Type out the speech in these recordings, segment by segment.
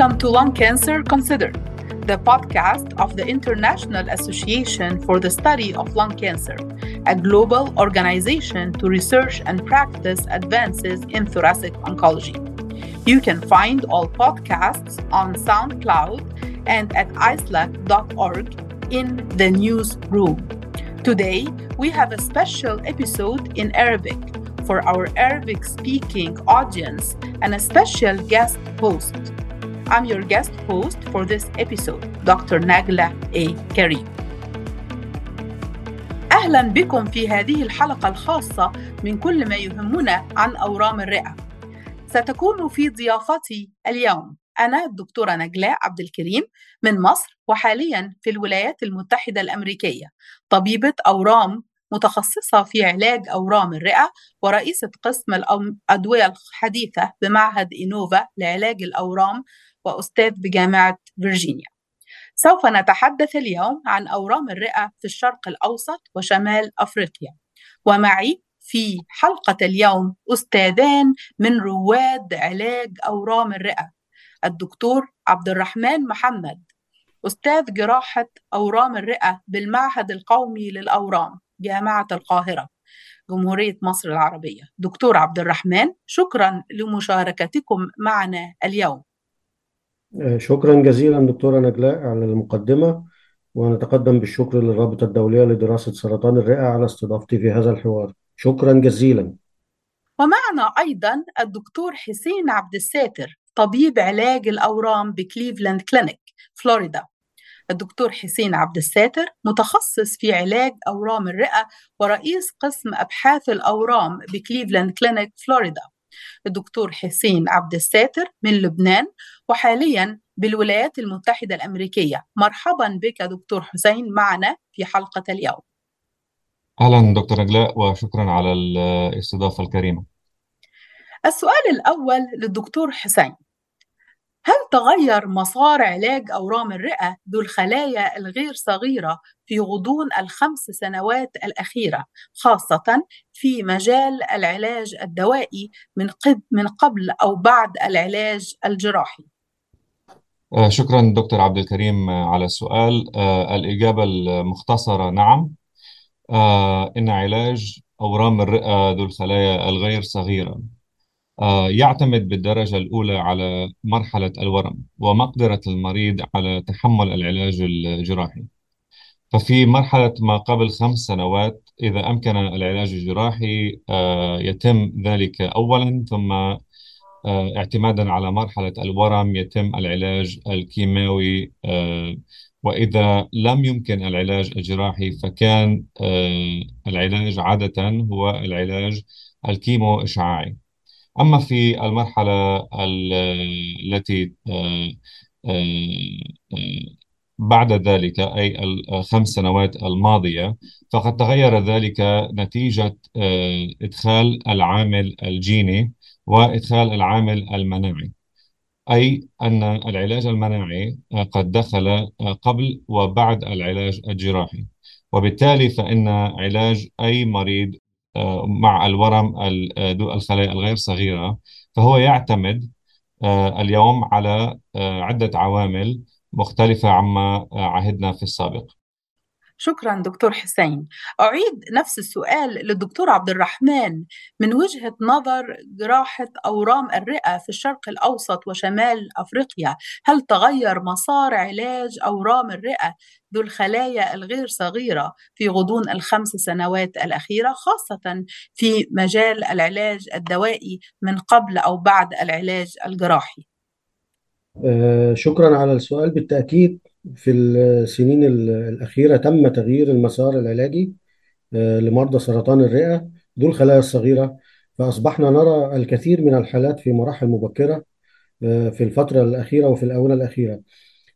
Welcome to Lung Cancer Considered, the podcast of the International Association for the Study of Lung Cancer, a global organization to research and practice advances in thoracic oncology. You can find all podcasts on SoundCloud and at islac.org in the newsroom. Today, we have a special episode in Arabic for our Arabic-speaking audience and a special guest host. I'm your guest host for this episode, Dr. Nagla A. Karim. أهلا بكم في هذه الحلقة الخاصة من كل ما يهمنا عن أورام الرئة. ستكون في ضيافتي اليوم أنا الدكتورة نجلاء عبد الكريم من مصر وحالياً في الولايات المتحدة الأمريكية، طبيبة أورام متخصصة في علاج أورام الرئة ورئيسة قسم الأدوية الحديثة بمعهد إنوفا لعلاج الأورام وأستاذ بجامعة فيرجينيا. سوف نتحدث اليوم عن أورام الرئة في الشرق الأوسط وشمال أفريقيا، ومعي في حلقة اليوم أستاذان من رواد علاج أورام الرئة، الدكتور عبد الرحمن محمد أستاذ جراحة أورام الرئة بالمعهد القومي للأورام جامعة القاهرة جمهورية مصر العربية. دكتور عبد الرحمن، شكرا لمشاركتكم معنا اليوم. شكرا جزيلا دكتورة نجلاء على المقدمة، ونتقدم بالشكر للرابطة الدولية لدراسة سرطان الرئة على استضافتي في هذا الحوار. شكرا جزيلا. ومعنا أيضا الدكتور حسين عبد الساتر، طبيب علاج الأورام بكليفلاند كلينيك فلوريدا. الدكتور حسين عبد الساتر متخصص في علاج أورام الرئة ورئيس قسم أبحاث الأورام بكليفلاند كلينيك فلوريدا. الدكتور حسين عبد الساتر من لبنان وحالياً بالولايات المتحدة الأمريكية. مرحباً بك دكتور حسين معنا في حلقة اليوم. أهلاً دكتور نجلاء وشكراً على الاستضافة الكريمة. السؤال الأول للدكتور حسين، هل تغير مسار علاج أورام الرئة ذو الخلايا الغير صغيرة في غضون 5 سنوات الأخيرة، خاصة في مجال العلاج الدوائي من قبل أو بعد العلاج الجراحي؟ شكرا دكتور عبد الكريم على السؤال. الإجابة المختصرة نعم. إن علاج أورام الرئة ذو الخلايا الغير صغيرة يعتمد بالدرجة الأولى على مرحلة الورم ومقدرة المريض على تحمل العلاج الجراحي. ففي مرحلة ما قبل 5 سنوات إذا أمكن العلاج الجراحي يتم ذلك أولا، ثم اعتمادا على مرحلة الورم يتم العلاج الكيماوي، وإذا لم يمكن العلاج الجراحي فكان العلاج عادة هو العلاج الكيمو إشعاعي. أما في المرحلة التي بعد ذلك أي 5 سنوات الماضية فقد تغير ذلك نتيجة إدخال العامل الجيني وإدخال العامل المناعي، أي أن العلاج المناعي قد دخل قبل وبعد العلاج الجراحي، وبالتالي فإن علاج أي مريض مع الورم ذو الخلايا الغير صغيرة فهو يعتمد اليوم على عدة عوامل مختلفة عما عهدنا في السابق. شكرا دكتور حسين. أعيد نفس السؤال للدكتور عبد الرحمن، من وجهة نظر جراحة أورام الرئة في الشرق الأوسط وشمال أفريقيا، هل تغير مسار علاج أورام الرئة ذو الخلايا الغير صغيرة في غضون 5 سنوات الأخيرة، خاصة في مجال العلاج الدوائي من قبل أو بعد العلاج الجراحي؟ شكرا على السؤال. بالتأكيد في السنين الأخيرة تم تغيير المسار العلاجي لمرضى سرطان الرئة ذو الخلايا الصغيرة، فأصبحنا نرى الكثير من الحالات في مراحل مبكرة في الفترة الأخيرة وفي الآونة الأخيرة،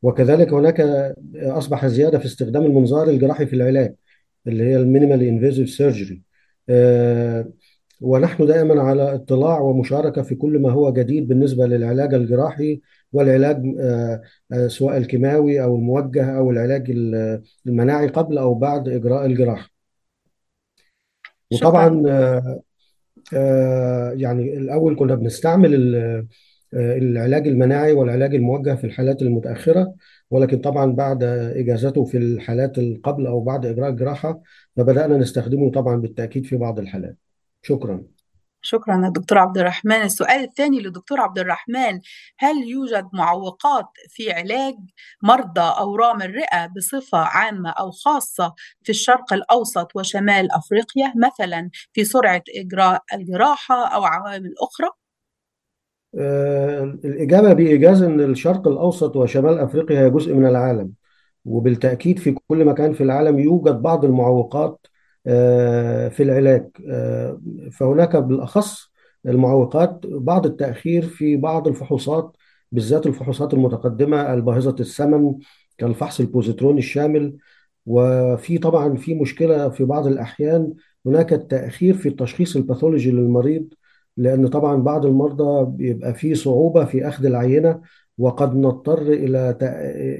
وكذلك هناك أصبح زيادة في استخدام المنظار الجراحي في العلاج اللي هي المينيمال انفيزيف سيرجري، ونحن دائما على اطلاع ومشاركة في كل ما هو جديد بالنسبة للعلاج الجراحي والعلاج سواء الكيماوي أو الموجه أو العلاج المناعي قبل أو بعد إجراء الجراحة. وطبعا يعني الأول كنا بنستعمل العلاج المناعي والعلاج الموجه في الحالات المتأخرة، ولكن طبعا بعد إجازته في الحالات القبل أو بعد إجراء الجراحة فبدأنا نستخدمه طبعا بالتأكيد في بعض الحالات. شكرا. شكرا للدكتور عبد الرحمن. السؤال الثاني للدكتور عبد الرحمن، هل يوجد معوقات في علاج مرضى أورام الرئة بصفة عامة أو خاصة في الشرق الأوسط وشمال أفريقيا، مثلا في سرعة إجراء الجراحة أو عوامل أخرى؟ الإجابة بإيجاز أن الشرق الأوسط وشمال أفريقيا هي جزء من العالم، وبالتأكيد في كل مكان في العالم يوجد بعض المعوقات في العلاج. فهناك بالأخص المعوقات بعض التأخير في بعض الفحوصات، بالذات الفحوصات المتقدمة الباهظة الثمن كالفحص البوزيتروني الشامل، وفي طبعا في مشكلة في بعض الأحيان هناك التأخير في التشخيص الباثولوجي للمريض، لأن طبعا بعض المرضى بيبقى فيه صعوبة في أخذ العينة، وقد نضطر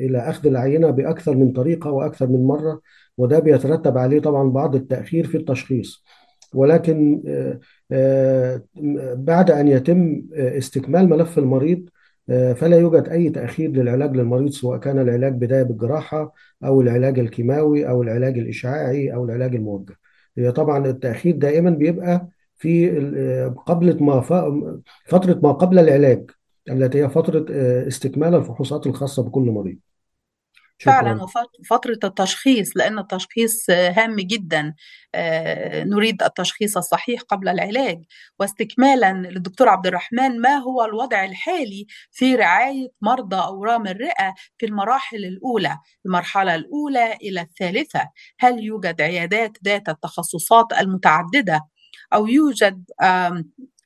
إلى أخذ العينة بأكثر من طريقة وأكثر من مرة، وده بيترتب عليه طبعا بعض التأخير في التشخيص. ولكن بعد أن يتم استكمال ملف المريض فلا يوجد أي تأخير للعلاج للمريض، سواء كان العلاج بداية بالجراحة أو العلاج الكيماوي أو العلاج الإشعاعي أو العلاج الموجه. هي طبعا التأخير دائما بيبقى في فترة ما قبل العلاج، التي هي فترة استكمال الفحوصات الخاصة بكل مريض. فعلا، وفترة التشخيص، لأن التشخيص هام جدا، نريد التشخيص الصحيح قبل العلاج. واستكمالا للدكتور عبد الرحمن، ما هو الوضع الحالي في رعاية مرضى أورام الرئة في المراحل الأولى، المرحلة الأولى إلى الثالثة؟ هل يوجد عيادات ذات التخصصات المتعددة أو يوجد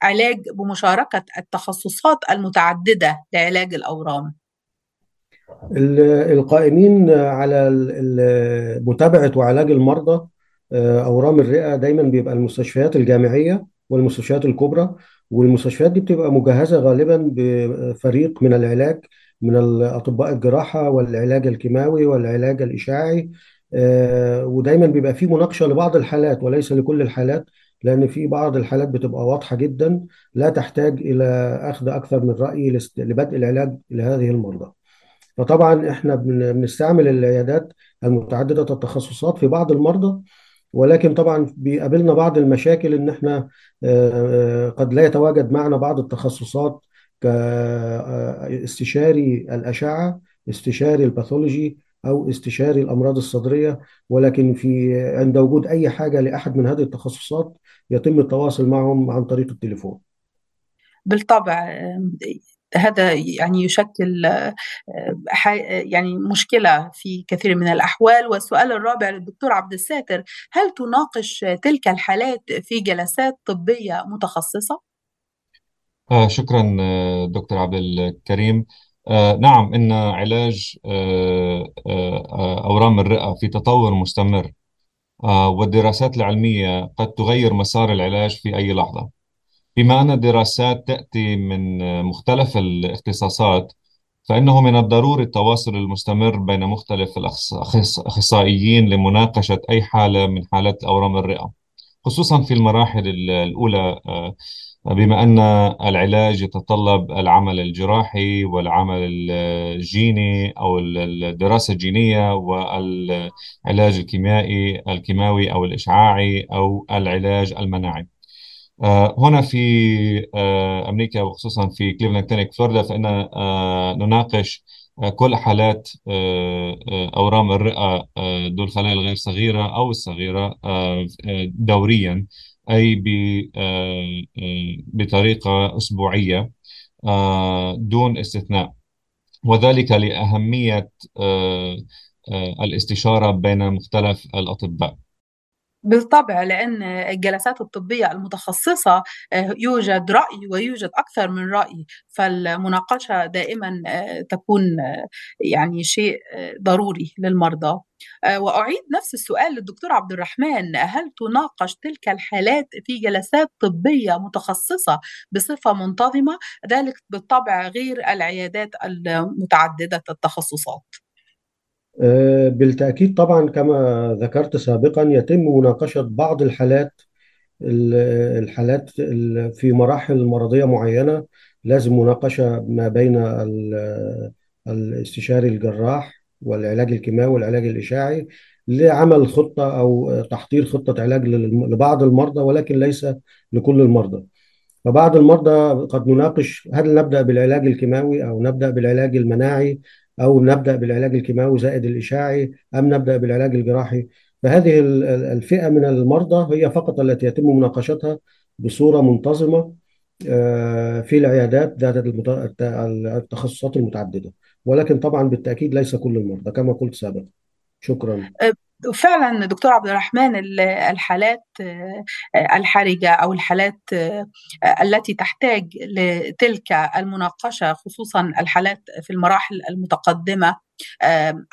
علاج بمشاركة التخصصات المتعددة لعلاج الأورام؟ القائمين على متابعة وعلاج المرضى أورام الرئة دايما بيبقى المستشفيات الجامعية والمستشفيات الكبرى، والمستشفيات دي بتبقى مجهزة غالبا بفريق من العلاج، من الأطباء الجراحة والعلاج الكيماوي والعلاج الإشعاعي، ودايما بيبقى فيه مناقشة لبعض الحالات وليس لكل الحالات، لأن في بعض الحالات بتبقى واضحة جدا لا تحتاج إلى أخذ أكثر من رأي لبدء العلاج لهذه المرضى. فطبعا إحنا بنستعمل العيادات المتعددة التخصصات في بعض المرضى، ولكن طبعا بيقابلنا بعض المشاكل إن إحنا قد لا يتواجد معنا بعض التخصصات كاستشاري الأشعة، استشاري الباثولوجي، أو استشاري الأمراض الصدرية، ولكن عند وجود أي حاجة لأحد من هذه التخصصات يتم التواصل معهم عن طريق التليفون. بالطبع هذا يعني يشكل يعني مشكلة في كثير من الأحوال. والسؤال الرابع للدكتور عبد الساتر، هل تناقش تلك الحالات في جلسات طبية متخصصة؟ شكرا دكتور عبد الكريم. نعم، إن علاج أورام الرئة في تطور مستمر، والدراسات العلمية قد تغير مسار العلاج في أي لحظة، بما أن الدراسات تأتي من مختلف الاختصاصات، فإنه من الضروري التواصل المستمر بين مختلف الأخصائيين لمناقشة أي حالة من حالات أورام الرئة، خصوصا في المراحل الأولى، بما أن العلاج يتطلب العمل الجراحي والعمل الجيني أو الدراسة الجينية والعلاج الكيماوي أو الإشعاعي أو العلاج المناعي. هنا في أمريكا وخصوصا في كليفلاند كلينيك فلوريدا فإننا نناقش كل حالات أورام الرئة ذو الخلايا الغير صغيرة أو الصغيرة دورياً، أي بطريقة أسبوعية دون استثناء، وذلك لأهمية الاستشارة بين مختلف الأطباء. بالطبع، لأن الجلسات الطبية المتخصصة يوجد رأي ويوجد أكثر من رأي، فالمناقشة دائما تكون يعني شيء ضروري للمرضى. وأعيد نفس السؤال للدكتور عبد الرحمن، هل تناقش تلك الحالات في جلسات طبية متخصصة بصفة منتظمة، ذلك بالطبع غير العيادات المتعددة التخصصات؟ بالتأكيد طبعا، كما ذكرت سابقا يتم مناقشة بعض الحالات في مراحل مرضية معينة، لازم مناقشة ما بين الاستشاري الجراح والعلاج الكيماوي والعلاج الإشاعي لعمل خطة أو تحضير خطة علاج لبعض المرضى ولكن ليس لكل المرضى. فبعض المرضى قد نناقش هل نبدأ بالعلاج الكيماوي أو نبدأ بالعلاج المناعي أو نبدأ بالعلاج الكيماوي زائد الإشاعي أم نبدأ بالعلاج الجراحي. فهذه الفئة من المرضى هي فقط التي يتم مناقشتها بصورة منتظمة في العيادات ذات التخصصات المتعددة، ولكن طبعا بالتأكيد ليس كل المرضى كما قلت سابقا. شكرا. فعلا دكتور عبد الرحمن، الحالات الحرجة أو الحالات التي تحتاج لتلك المناقشة خصوصا الحالات في المراحل المتقدمة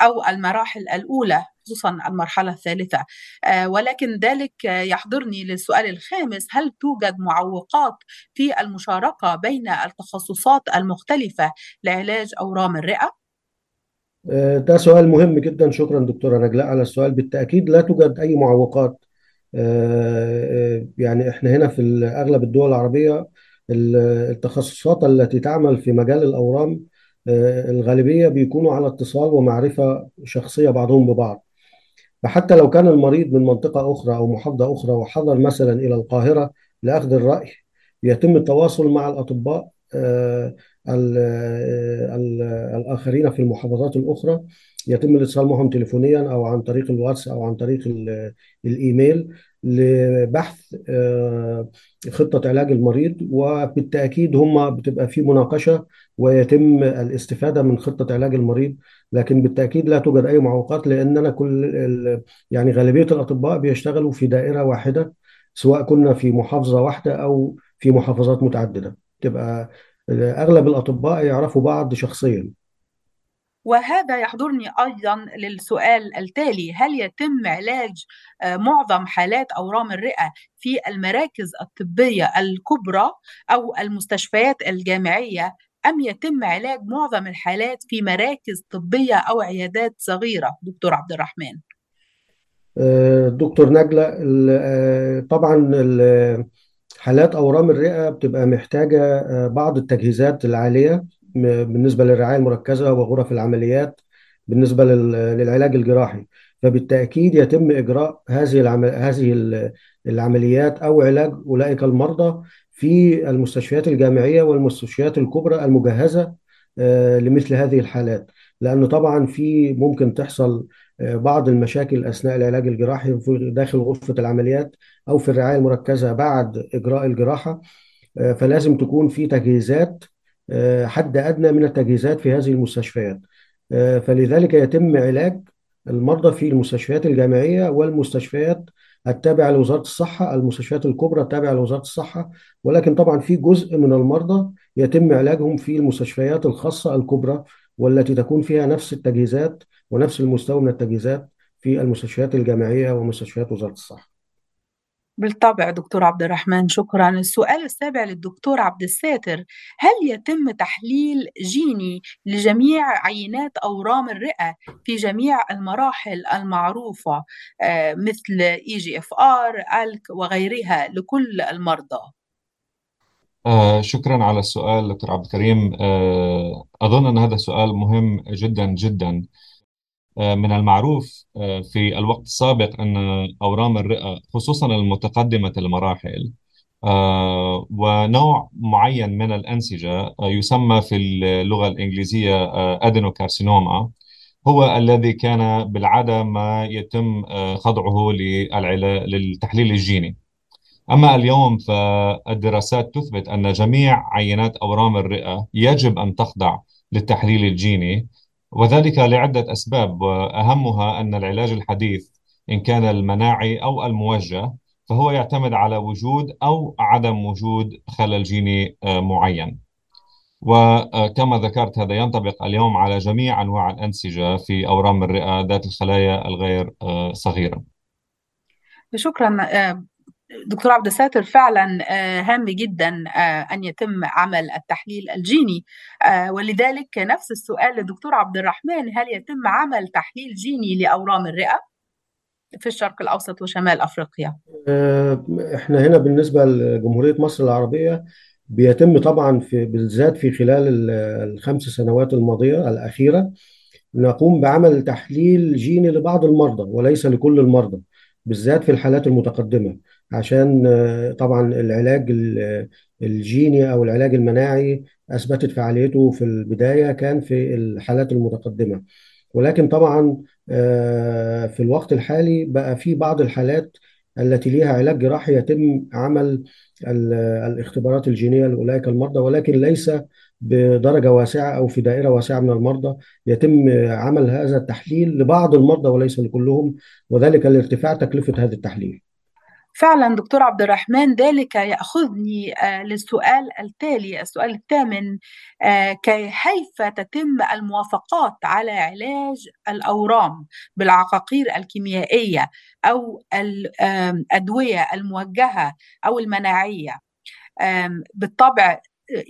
أو المراحل الأولى خصوصا المرحلة الثالثة، ولكن ذلك يحضرني للسؤال الخامس: هل توجد معوقات في المشاركة بين التخصصات المختلفة لعلاج أورام الرئة؟ ده سؤال مهم جدا. شكرا دكتورة نجلاء على السؤال. بالتأكيد لا توجد أي معوقات. يعني إحنا هنا في أغلب الدول العربية التخصصات التي تعمل في مجال الأورام الغالبية بيكونوا على اتصال ومعرفة شخصية بعضهم ببعض، فحتى لو كان المريض من منطقة أخرى أو محافظة أخرى وحضر مثلا إلى القاهرة لأخذ الرأي يتم التواصل مع الأطباء الآخرين في المحافظات الأخرى، يتم الاتصال معهم تليفونيا أو عن طريق الواتس أو عن طريق الإيميل لبحث خطة علاج المريض، وبالتأكيد هم بتبقى في مناقشة ويتم الاستفادة من خطة علاج المريض. لكن بالتأكيد لا توجد أي معوقات، لأننا يعني غالبية الأطباء بيشتغلوا في دائرة واحدة سواء كنا في محافظة واحدة أو في محافظات متعددة، تبقى أغلب الأطباء يعرفوا بعض شخصياً. وهذا يحضرني أيضاً للسؤال التالي: هل يتم علاج معظم حالات أورام الرئة في المراكز الطبية الكبرى أو المستشفيات الجامعية، أم يتم علاج معظم الحالات في مراكز طبية أو عيادات صغيرة؟ دكتور عبد الرحمن. دكتور نجلاء، طبعاً حالات أورام الرئة بتبقى محتاجة بعض التجهيزات العالية بالنسبة للرعاية المركزة وغرف العمليات بالنسبة للعلاج الجراحي، فبالتأكيد يتم إجراء هذه العمليات أو علاج أولئك المرضى في المستشفيات الجامعية والمستشفيات الكبرى المجهزة لمثل هذه الحالات، لأنه طبعا في ممكن تحصل بعض المشاكل أثناء العلاج الجراحي داخل غرفة العمليات أو في الرعاية المركزة بعد إجراء الجراحة، فلازم تكون في تجهيزات حد أدنى من التجهيزات في هذه المستشفيات، فلذلك يتم علاج المرضى في المستشفيات الجامعية والمستشفيات التابعة لوزارة الصحة، المستشفيات الكبرى التابعة لوزارة الصحة، ولكن طبعا في جزء من المرضى يتم علاجهم في المستشفيات الخاصة الكبرى والتي تكون فيها نفس التجهيزات ونفس المستوى من التجهيزات في المستشفيات الجامعية ومستشفيات وزارة الصحة. بالطبع دكتور عبد الرحمن، شكرا. السؤال السابع للدكتور عبد الساتر: هل يتم تحليل جيني لجميع عينات أورام الرئة في جميع المراحل المعروفة مثل EGFR، ALK وغيرها لكل المرضى؟ شكرا على السؤال دكتور عبد الكريم. أظن أن هذا سؤال مهم جدا جدا. من المعروف في الوقت السابق أن أورام الرئة خصوصا المتقدمة المراحل ونوع معين من الأنسجة يسمى في اللغة الإنجليزية أدينوكارسينوما هو الذي كان بالعادة ما يتم خضعه للتحليل الجيني. أما اليوم فالدراسات تثبت أن جميع عينات أورام الرئة يجب أن تخضع للتحليل الجيني، وذلك لعدة أسباب، وأهمها أن العلاج الحديث إن كان المناعي أو الموجه فهو يعتمد على وجود أو عدم وجود خلل جيني معين. وكما ذكرت هذا ينطبق اليوم على جميع أنواع الأنسجة في أورام الرئة ذات الخلايا الغير صغيرة. شكراً دكتور عبد الساتر. فعلا هام جدا أن يتم عمل التحليل الجيني، ولذلك نفس السؤال للدكتور عبد الرحمن: هل يتم عمل تحليل جيني لأورام الرئة في الشرق الأوسط وشمال أفريقيا؟ احنا هنا بالنسبة لجمهورية مصر العربية بيتم طبعا بالذات في خلال ال5 سنوات الماضية الأخيرة نقوم بعمل تحليل جيني لبعض المرضى وليس لكل المرضى، بالذات في الحالات المتقدمة، عشان طبعا العلاج الجيني أو العلاج المناعي أثبتت فعاليته في البداية كان في الحالات المتقدمة، ولكن طبعا في الوقت الحالي بقى في بعض الحالات التي ليها علاج جراحي يتم عمل الاختبارات الجينية لأولئك المرضى، ولكن ليس بدرجة واسعة أو في دائرة واسعة من المرضى، يتم عمل هذا التحليل لبعض المرضى وليس لكلهم، وذلك لارتفاع تكلفة هذا التحليل. فعلا دكتور عبد الرحمن، ذلك يأخذني للسؤال التالي، السؤال الثامن، كيف تتم الموافقات على علاج الأورام بالعقاقير الكيميائية أو الأدوية الموجهة أو المناعية؟ بالطبع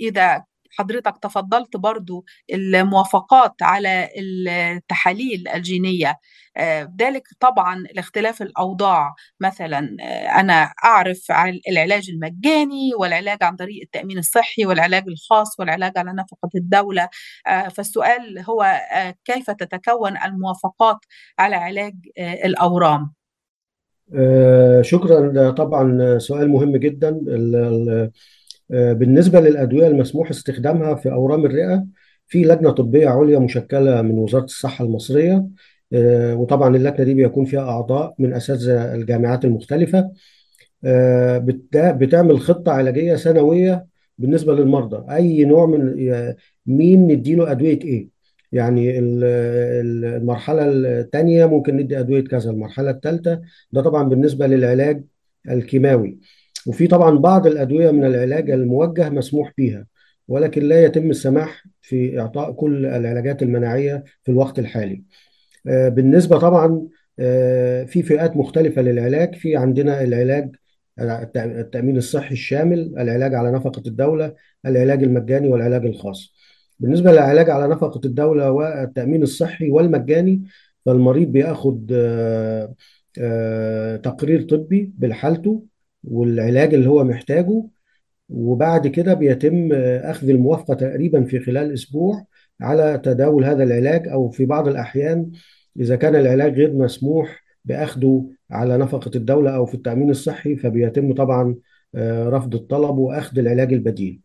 إذا حضرتك تفضلت برضو الموافقات على التحاليل الجينية، ذلك طبعا لاختلاف الأوضاع، مثلا أنا أعرف العلاج المجاني والعلاج عن طريق التأمين الصحي والعلاج الخاص والعلاج على نفقة الدولة، فالسؤال هو كيف تتكون الموافقات على علاج الأورام؟ شكرا، طبعا سؤال مهم جدا. بالنسبة للأدوية المسموح استخدامها في أورام الرئة، في لجنة طبية عليا مشكلة من وزارة الصحة المصرية، وطبعا اللجنة دي بيكون فيها أعضاء من أساتذة الجامعات المختلفة، بتعمل خطة علاجية سنوية بالنسبة للمرضى، أي نوع من مين نديله أدوية إيه، يعني المرحلة الثانية ممكن ندي أدوية كذا، المرحلة الثالثة، ده طبعا بالنسبة للعلاج الكيماوي. وفي طبعا بعض الأدوية من العلاج الموجه مسموح بيها، ولكن لا يتم السماح في إعطاء كل العلاجات المناعية في الوقت الحالي. بالنسبة طبعا في فئات مختلفة للعلاج، في عندنا العلاج التأمين الصحي الشامل، العلاج على نفقة الدولة، العلاج المجاني والعلاج الخاص. بالنسبة للعلاج على نفقة الدولة والتأمين الصحي والمجاني، فالمريض بيأخذ تقرير طبي بالحالته والعلاج اللي هو محتاجه، وبعد كده بيتم أخذ الموافقة تقريبا في خلال أسبوع على تداول هذا العلاج، أو في بعض الأحيان إذا كان العلاج غير مسموح بأخده على نفقة الدولة أو في التأمين الصحي، فبيتم طبعا رفض الطلب وأخذ العلاج البديل.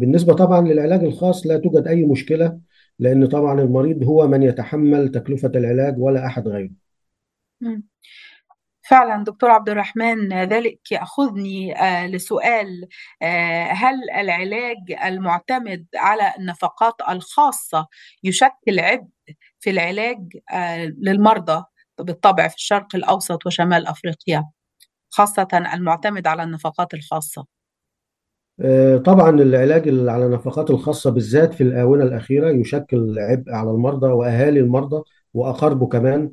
بالنسبة طبعا للعلاج الخاص لا توجد أي مشكلة، لأن طبعا المريض هو من يتحمل تكلفة العلاج ولا أحد غيره. فعلا دكتور عبد الرحمن، ذلك يأخذني لسؤال، هل العلاج المعتمد على النفقات الخاصة يشكل عبء في العلاج للمرضى بالطبع في الشرق الأوسط وشمال أفريقيا، خاصة المعتمد على النفقات الخاصة؟ طبعا العلاج على النفقات الخاصة بالذات في الآونة الأخيرة يشكل عبء على المرضى وأهالي المرضى وأقاربه كمان،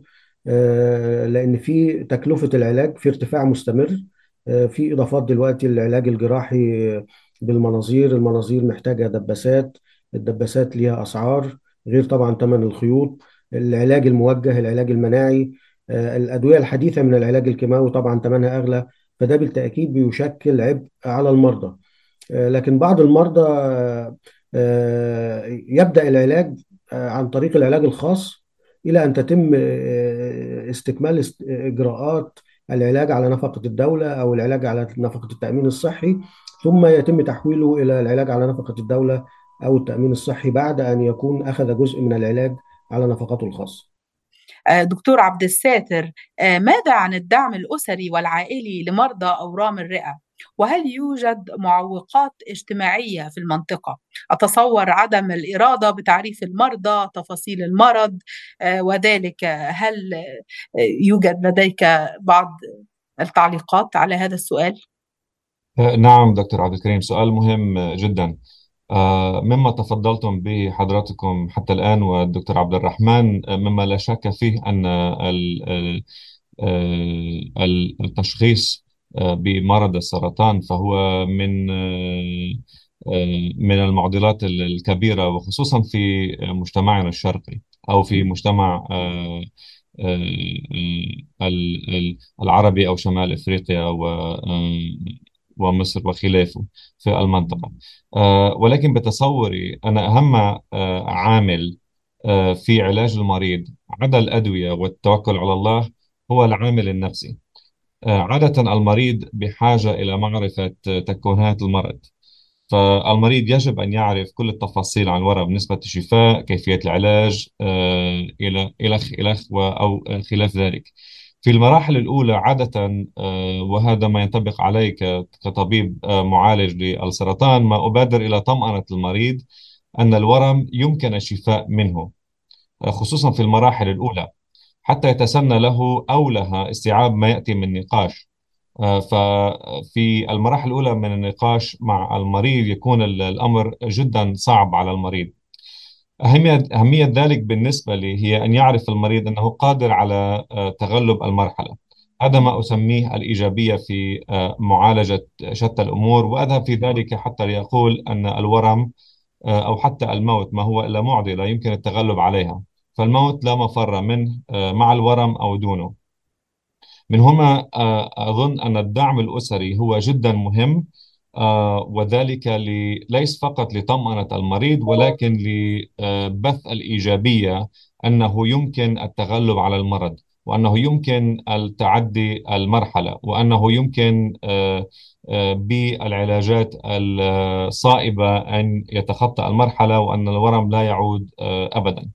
لأن في تكلفة العلاج في ارتفاع مستمر، في إضافات دلوقتي للعلاج الجراحي بالمناظير، المناظير محتاجة دباسات، الدباسات ليها أسعار، غير طبعا ثمن الخيوط، العلاج الموجه، العلاج المناعي، الأدوية الحديثة من العلاج الكيماوي طبعا ثمنها أغلى، فده بالتأكيد بيشكل عبء على المرضى. لكن بعض المرضى يبدأ العلاج عن طريق العلاج الخاص إلى أن تتم استكمال إجراءات العلاج على نفقة الدولة أو العلاج على نفقة التأمين الصحي، ثم يتم تحويله إلى العلاج على نفقة الدولة أو التأمين الصحي بعد أن يكون أخذ جزء من العلاج على نفقته الخاصة. دكتور عبد الساتر، ماذا عن الدعم الأسري والعائلي لمرضى أورام الرئة؟ وهل يوجد معوقات اجتماعية في المنطقة؟ أتصور عدم الإرادة بتعريف المرضى تفاصيل المرض وذلك، هل يوجد لديك بعض التعليقات على هذا السؤال؟ نعم دكتور عبد الكريم، سؤال مهم جدا. مما تفضلتم به حضراتكم حتى الآن والدكتور عبد الرحمن، مما لا شك فيه أن التشخيص بمرض السرطان فهو من المعضلات الكبيرة، وخصوصا في مجتمعنا الشرقي أو في مجتمع العربي أو شمال إفريقيا ومصر وخلافه في المنطقة. ولكن بتصوري أنا أهم عامل في علاج المريض عدا الأدوية والتوكل على الله هو العامل النفسي. عادة المريض بحاجة إلى معرفة تكوينات المرض، فالمريض يجب أن يعرف كل التفاصيل عن الورم، نسبة الشفاء، كيفية العلاج، إلخ أو خلاف ذلك. في المراحل الأولى عادة، وهذا ما ينطبق علي كطبيب معالج للسرطان، ما أبادر إلى طمأنة المريض أن الورم يمكن الشفاء منه، خصوصا في المراحل الأولى، حتى يتسنى له أو لها استيعاب ما يأتي من نقاش. ففي المراحل الأولى من النقاش مع المريض يكون الأمر جدا صعب على المريض. أهمية ذلك بالنسبة لي هي أن يعرف المريض أنه قادر على تغلب المرحلة. هذا ما أسميه الإيجابية في معالجة شتى الأمور، وأذهب في ذلك حتى ليقول أن الورم أو حتى الموت ما هو إلا معضلة يمكن التغلب عليها، فالموت لا مفر منه مع الورم أو دونه. من هنا أظن أن الدعم الأسري هو جدا مهم، وذلك ليس فقط لطمأنة المريض ولكن لبث الإيجابية أنه يمكن التغلب على المرض، وأنه يمكن التعدي المرحلة، وأنه يمكن بالعلاجات الصائبة أن يتخطى المرحلة، وأن الورم لا يعود أبدا.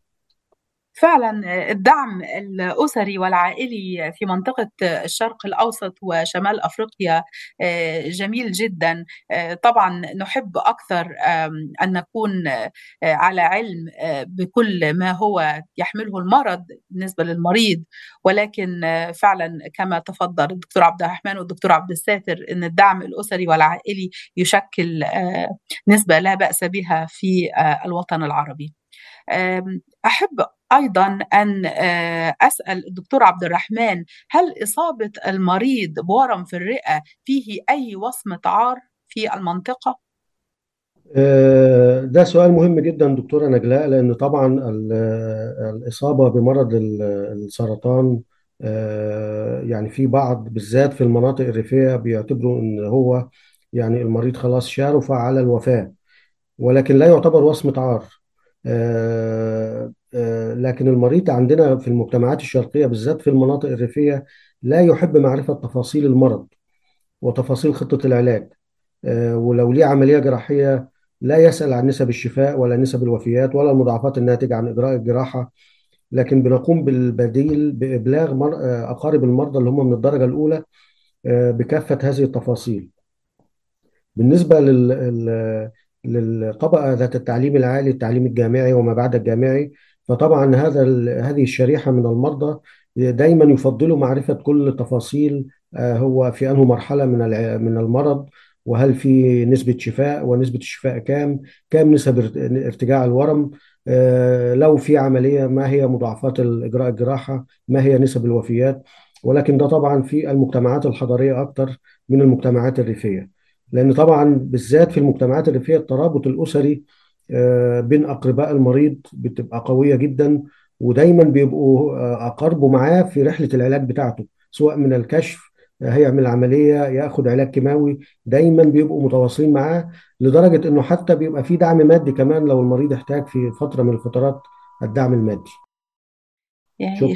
فعلا الدعم الأسري والعائلي في منطقة الشرق الأوسط وشمال أفريقيا جميل جدا. طبعا نحب أكثر أن نكون على علم بكل ما هو يحمله المرض بالنسبة للمريض، ولكن فعلا كما تفضل الدكتور عبد الرحمن والدكتور عبد الساتر أن الدعم الأسري والعائلي يشكل نسبة لا بأس بها في الوطن العربي. أحب أيضاً أن أسأل الدكتور عبد الرحمن، هل إصابة المريض بورم في الرئة فيه أي وصمة عار في المنطقة؟ ده سؤال مهم جداً دكتورة نجلاء، لأن طبعاً الإصابة بمرض السرطان يعني في بعض بالذات في المناطق الريفية بيعتبروا أن هو يعني المريض خلاص شارف على الوفاة، ولكن لا يعتبر وصمة عار. لكن المريض عندنا في المجتمعات الشرقية بالذات في المناطق الريفية لا يحب معرفة تفاصيل المرض وتفاصيل خطة العلاج، ولو ليه عملية جراحية لا يسأل عن نسب الشفاء ولا نسب الوفيات ولا المضاعفات الناتجة عن إجراء الجراحة. لكن بنقوم بالبديل بإبلاغ أقارب المرضى اللي هم من الدرجة الأولى بكافة هذه التفاصيل. بالنسبة للطبقة ذات التعليم العالي، التعليم الجامعي وما بعد الجامعي، فطبعا هذه الشريحة من المرضى دايما يفضلوا معرفة كل تفاصيل هو في أنه مرحلة من المرض، وهل في نسبة شفاء، ونسبة الشفاء كام نسب ارتجاع الورم، لو في عملية ما هي مضاعفات إجراء الجراحة، ما هي نسب الوفيات. ولكن ده طبعا في المجتمعات الحضرية أكتر من المجتمعات الريفية، لأن طبعاً بالذات في المجتمعات الريفية الترابط الأسري بين أقرباء المريض بتبقى قوية جداً، ودايماً بيبقوا أقربوا معاه في رحلة العلاج بتاعته، سواء من الكشف، هيعمل عملية، يأخذ علاج كيماوي، دايماً بيبقوا متواصلين معاه، لدرجة أنه حتى بيبقى فيه دعم مادي كمان لو المريض احتاج في فترة من الفترات الدعم المادي. يعني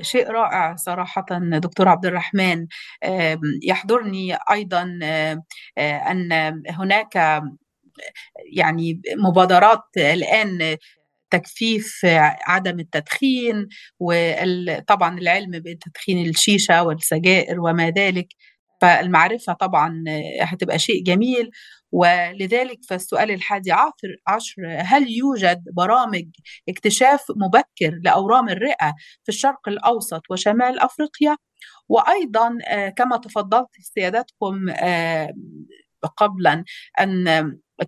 شيء رائع صراحة دكتور عبد الرحمن. يحضرني أيضا أن هناك يعني مبادرات الآن تكثيف عدم التدخين، وطبعا العلم بتدخين الشيشة والسجائر وما ذلك، فالمعرفة طبعا هتبقى شيء جميل. ولذلك فالسؤال 11، هل يوجد برامج اكتشاف مبكر لأورام الرئة في الشرق الأوسط وشمال أفريقيا؟ وأيضا كما تفضلت سيادتكم قبلا أن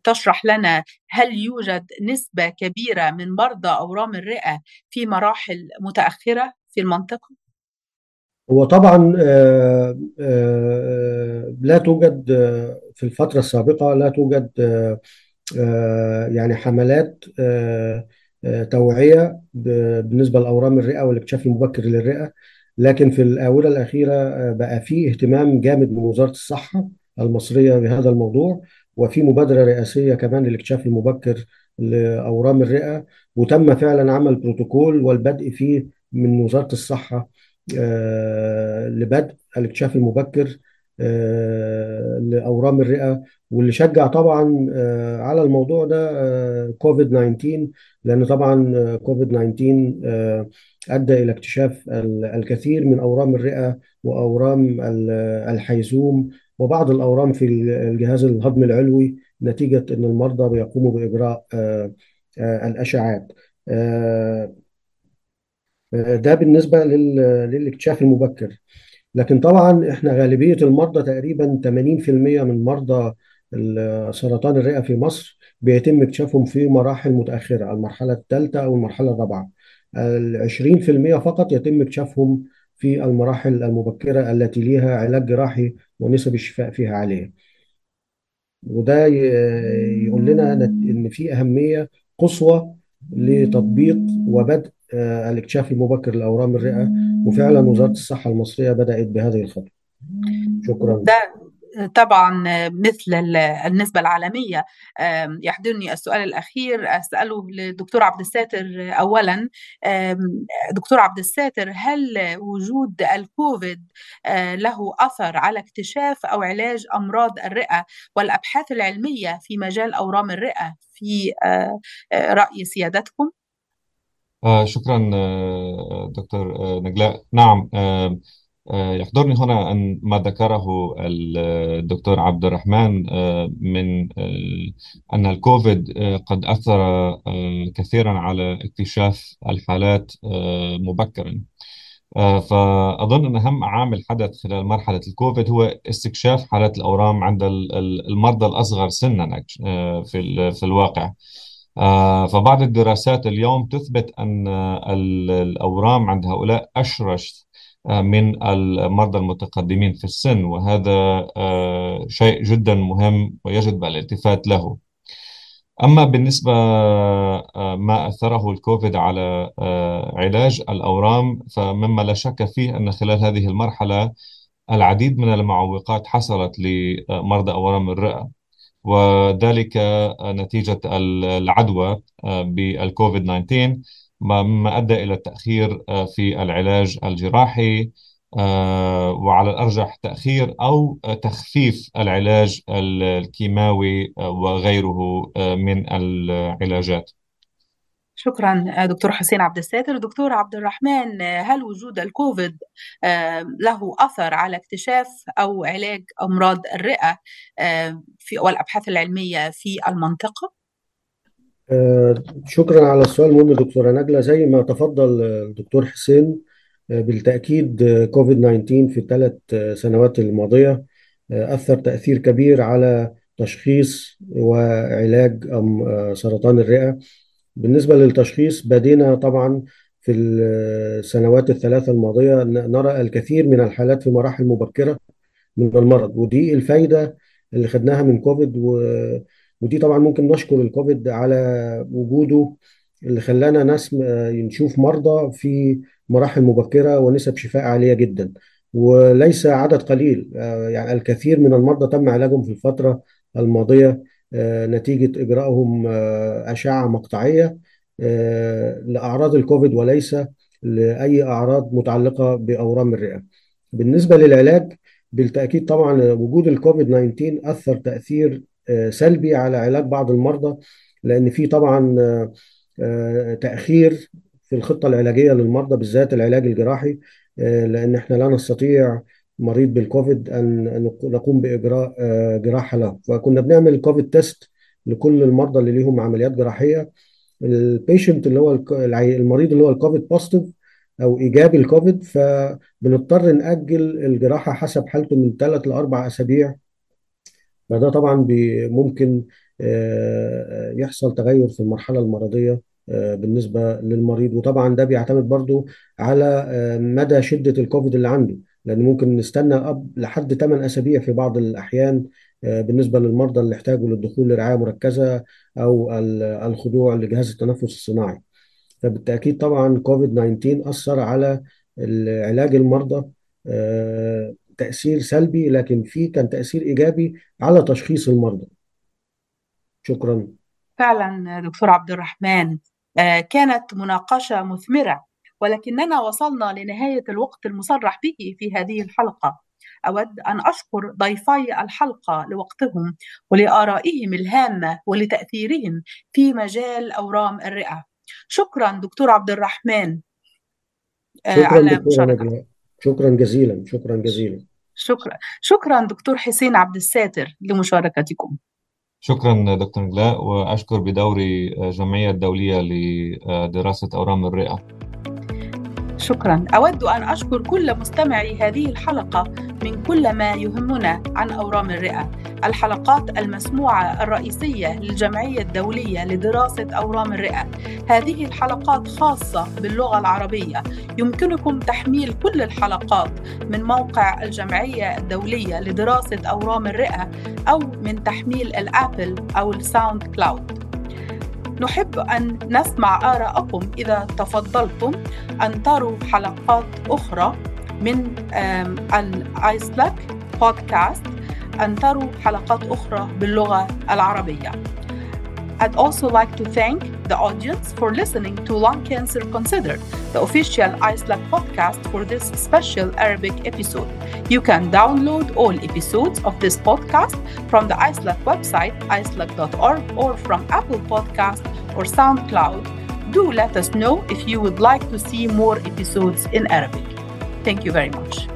تشرح لنا، هل يوجد نسبة كبيرة من مرضى أورام الرئة في مراحل متأخرة في المنطقة؟ وطبعا لا توجد في الفترة السابقة، لا توجد يعني حملات توعية بالنسبة لأورام الرئة والاكتشاف المبكر للرئة، لكن في الآونة الأخيرة بقى فيه اهتمام جامد من وزارة الصحة المصرية بهذا الموضوع، وفي مبادرة رئاسية كمان للاكتشاف المبكر لأورام الرئة، وتم فعلا عمل بروتوكول والبدء فيه من وزارة الصحة لبدء الاكتشاف المبكر لأورام الرئة، واللي شجع طبعا على الموضوع ده كوفيد 19، لأن طبعا كوفيد 19 أدى إلى اكتشاف الكثير من أورام الرئة وأورام الحيزوم وبعض الأورام في الجهاز الهضمي العلوي، نتيجة أن المرضى بيقوموا بإجراء الأشعات. ده بالنسبة للاكتشاف المبكر. لكن طبعا احنا غالبية المرضى تقريبا 80% من مرضى سرطان الرئة في مصر بيتم اكتشافهم في مراحل متأخرة، المرحلة الثالثة أو المرحلة الرابعة. 20% فقط يتم اكتشافهم في المراحل المبكرة التي ليها علاج جراحي ونسب الشفاء فيها عالية. وده يقول لنا إن في أهمية قصوى لتطبيق وبدء الاكتشاف المبكر لأورام الرئة، وفعلا وزارة الصحة المصرية بدأت بهذه الخطوة. شكرا. طبعا مثل النسبة العالمية، يحضرني السؤال الأخير أسأله للدكتور عبد الساتر. أولا دكتور عبد الساتر، هل وجود الكوفيد له أثر على اكتشاف أو علاج أمراض الرئة والأبحاث العلمية في مجال أورام الرئة في رأي سيادتكم؟ شكرا دكتور نجلاء. نعم، يحضرني هنا أن ما ذكره الدكتور عبد الرحمن من أن الكوفيد قد أثر كثيرا على اكتشاف الحالات مبكرا، فأظن أن أهم عامل حدث خلال مرحلة الكوفيد هو استكشاف حالات الأورام عند المرضى الأصغر سنا في الواقع. فبعض الدراسات اليوم تثبت أن الأورام عند هؤلاء أشرس من المرضى المتقدمين في السن، وهذا شيء جدا مهم ويجب الالتفات له. أما بالنسبة ما أثره الكوفيد على علاج الأورام، فمما لا شك فيه أن خلال هذه المرحلة العديد من المعوقات حصلت لمرضى أورام الرئة، وذلك نتيجة العدوى بالكوفيد 19، مما أدى إلى التأخير في العلاج الجراحي، وعلى الأرجح تأخير أو تخفيف العلاج الكيماوي وغيره من العلاجات. شكرا دكتور حسين عبد الساتر. دكتور عبد الرحمن، هل وجود الكوفيد له أثر على اكتشاف أو علاج أمراض الرئة والأبحاث العلمية في المنطقة؟ شكرا على السؤال المهم دكتورة نجلة. زي ما تفضل الدكتور حسين، بالتأكيد كوفيد 19 في 3 سنوات الماضية أثر تأثير كبير على تشخيص وعلاج سرطان الرئة. بالنسبة للتشخيص، بدينا طبعا في السنوات 3 الماضية نرى الكثير من الحالات في مراحل مبكرة من المرض، ودي الفايدة اللي خدناها من كوفيد. ودي طبعا ممكن نشكر الكوفيد على وجوده اللي خلانا نشوف مرضى في مراحل مبكرة ونسب شفاء عالية جدا، وليس عدد قليل. يعني الكثير من المرضى تم علاجهم في الفترة الماضية نتيجة إجراءهم أشعة مقطعية لأعراض الكوفيد وليس لأي أعراض متعلقة بأورام الرئة. بالنسبة للعلاج، بالتأكيد طبعا وجود الكوفيد 19 أثر تأثير سلبي على علاج بعض المرضى، لأن في طبعا تأخير في الخطة العلاجية للمرضى، بالذات العلاج الجراحي، لأن احنا لا نستطيع مريض بالكوفيد أن نقوم بإجراء جراحة له. فكنا بنعمل الكوفيد تيست لكل المرضى اللي ليهم عمليات جراحية. البيشنت اللي هو المريض اللي هو الكوفيد بوزيتيف أو إيجابي الكوفيد، فبنضطر نأجل الجراحة حسب حالته من 3 ل4 أسابيع. فده طبعا ممكن يحصل تغير في المرحلة المرضية بالنسبة للمريض، وطبعا ده بيعتمد برضو على مدى شدة الكوفيد اللي عنده، لأن ممكن نستنى لحد 8 أسابيع في بعض الأحيان بالنسبة للمرضى اللي احتاجوا للدخول لرعاية مركزة أو الخضوع لجهاز التنفس الصناعي. فبالتأكيد طبعا كوفيد 19 أثر على علاج المرضى تأثير سلبي، لكن في كان تأثير إيجابي على تشخيص المرضى. شكرا فعلا دكتور عبد الرحمن، كانت مناقشة مثمرة، ولكننا وصلنا لنهاية الوقت المصرح به في هذه الحلقة. أود أن أشكر ضيفي الحلقة لوقتهم ولآرائهم الهامة ولتأثيرهم في مجال أورام الرئة. شكرا دكتور عبد الرحمن على مشاركتك. شكرا جزيلا. شكرا دكتور حسين عبد الساتر لمشاركتكم. شكرا دكتور نجلاء، وأشكر بدوري الجمعية الدولية لدراسة أورام الرئة. شكرا. أود أن أشكر كل مستمعي هذه الحلقة من كل ما يهمنا عن أورام الرئة. الحلقات المسموعة الرئيسية للجمعية الدولية لدراسة أورام الرئة. هذه الحلقات خاصة باللغة العربية. يمكنكم تحميل كل الحلقات من موقع الجمعية الدولية لدراسة أورام الرئة أو من تحميل الأبل أو الساوند كلاود. نحب أن نسمع آراءكم إذا تفضلتم أن تروا حلقات أخرى من الآيسلك بودكاست، أن تروا حلقات أخرى باللغة العربية. I'd also like to thank the audience for listening to Lung Cancer Considered, the official IASLC podcast for this special Arabic episode. You can download all episodes of this podcast from the IASLC website, iaslc.org, or from Apple Podcasts or SoundCloud. Do let us know if you would like to see more episodes in Arabic. Thank you very much.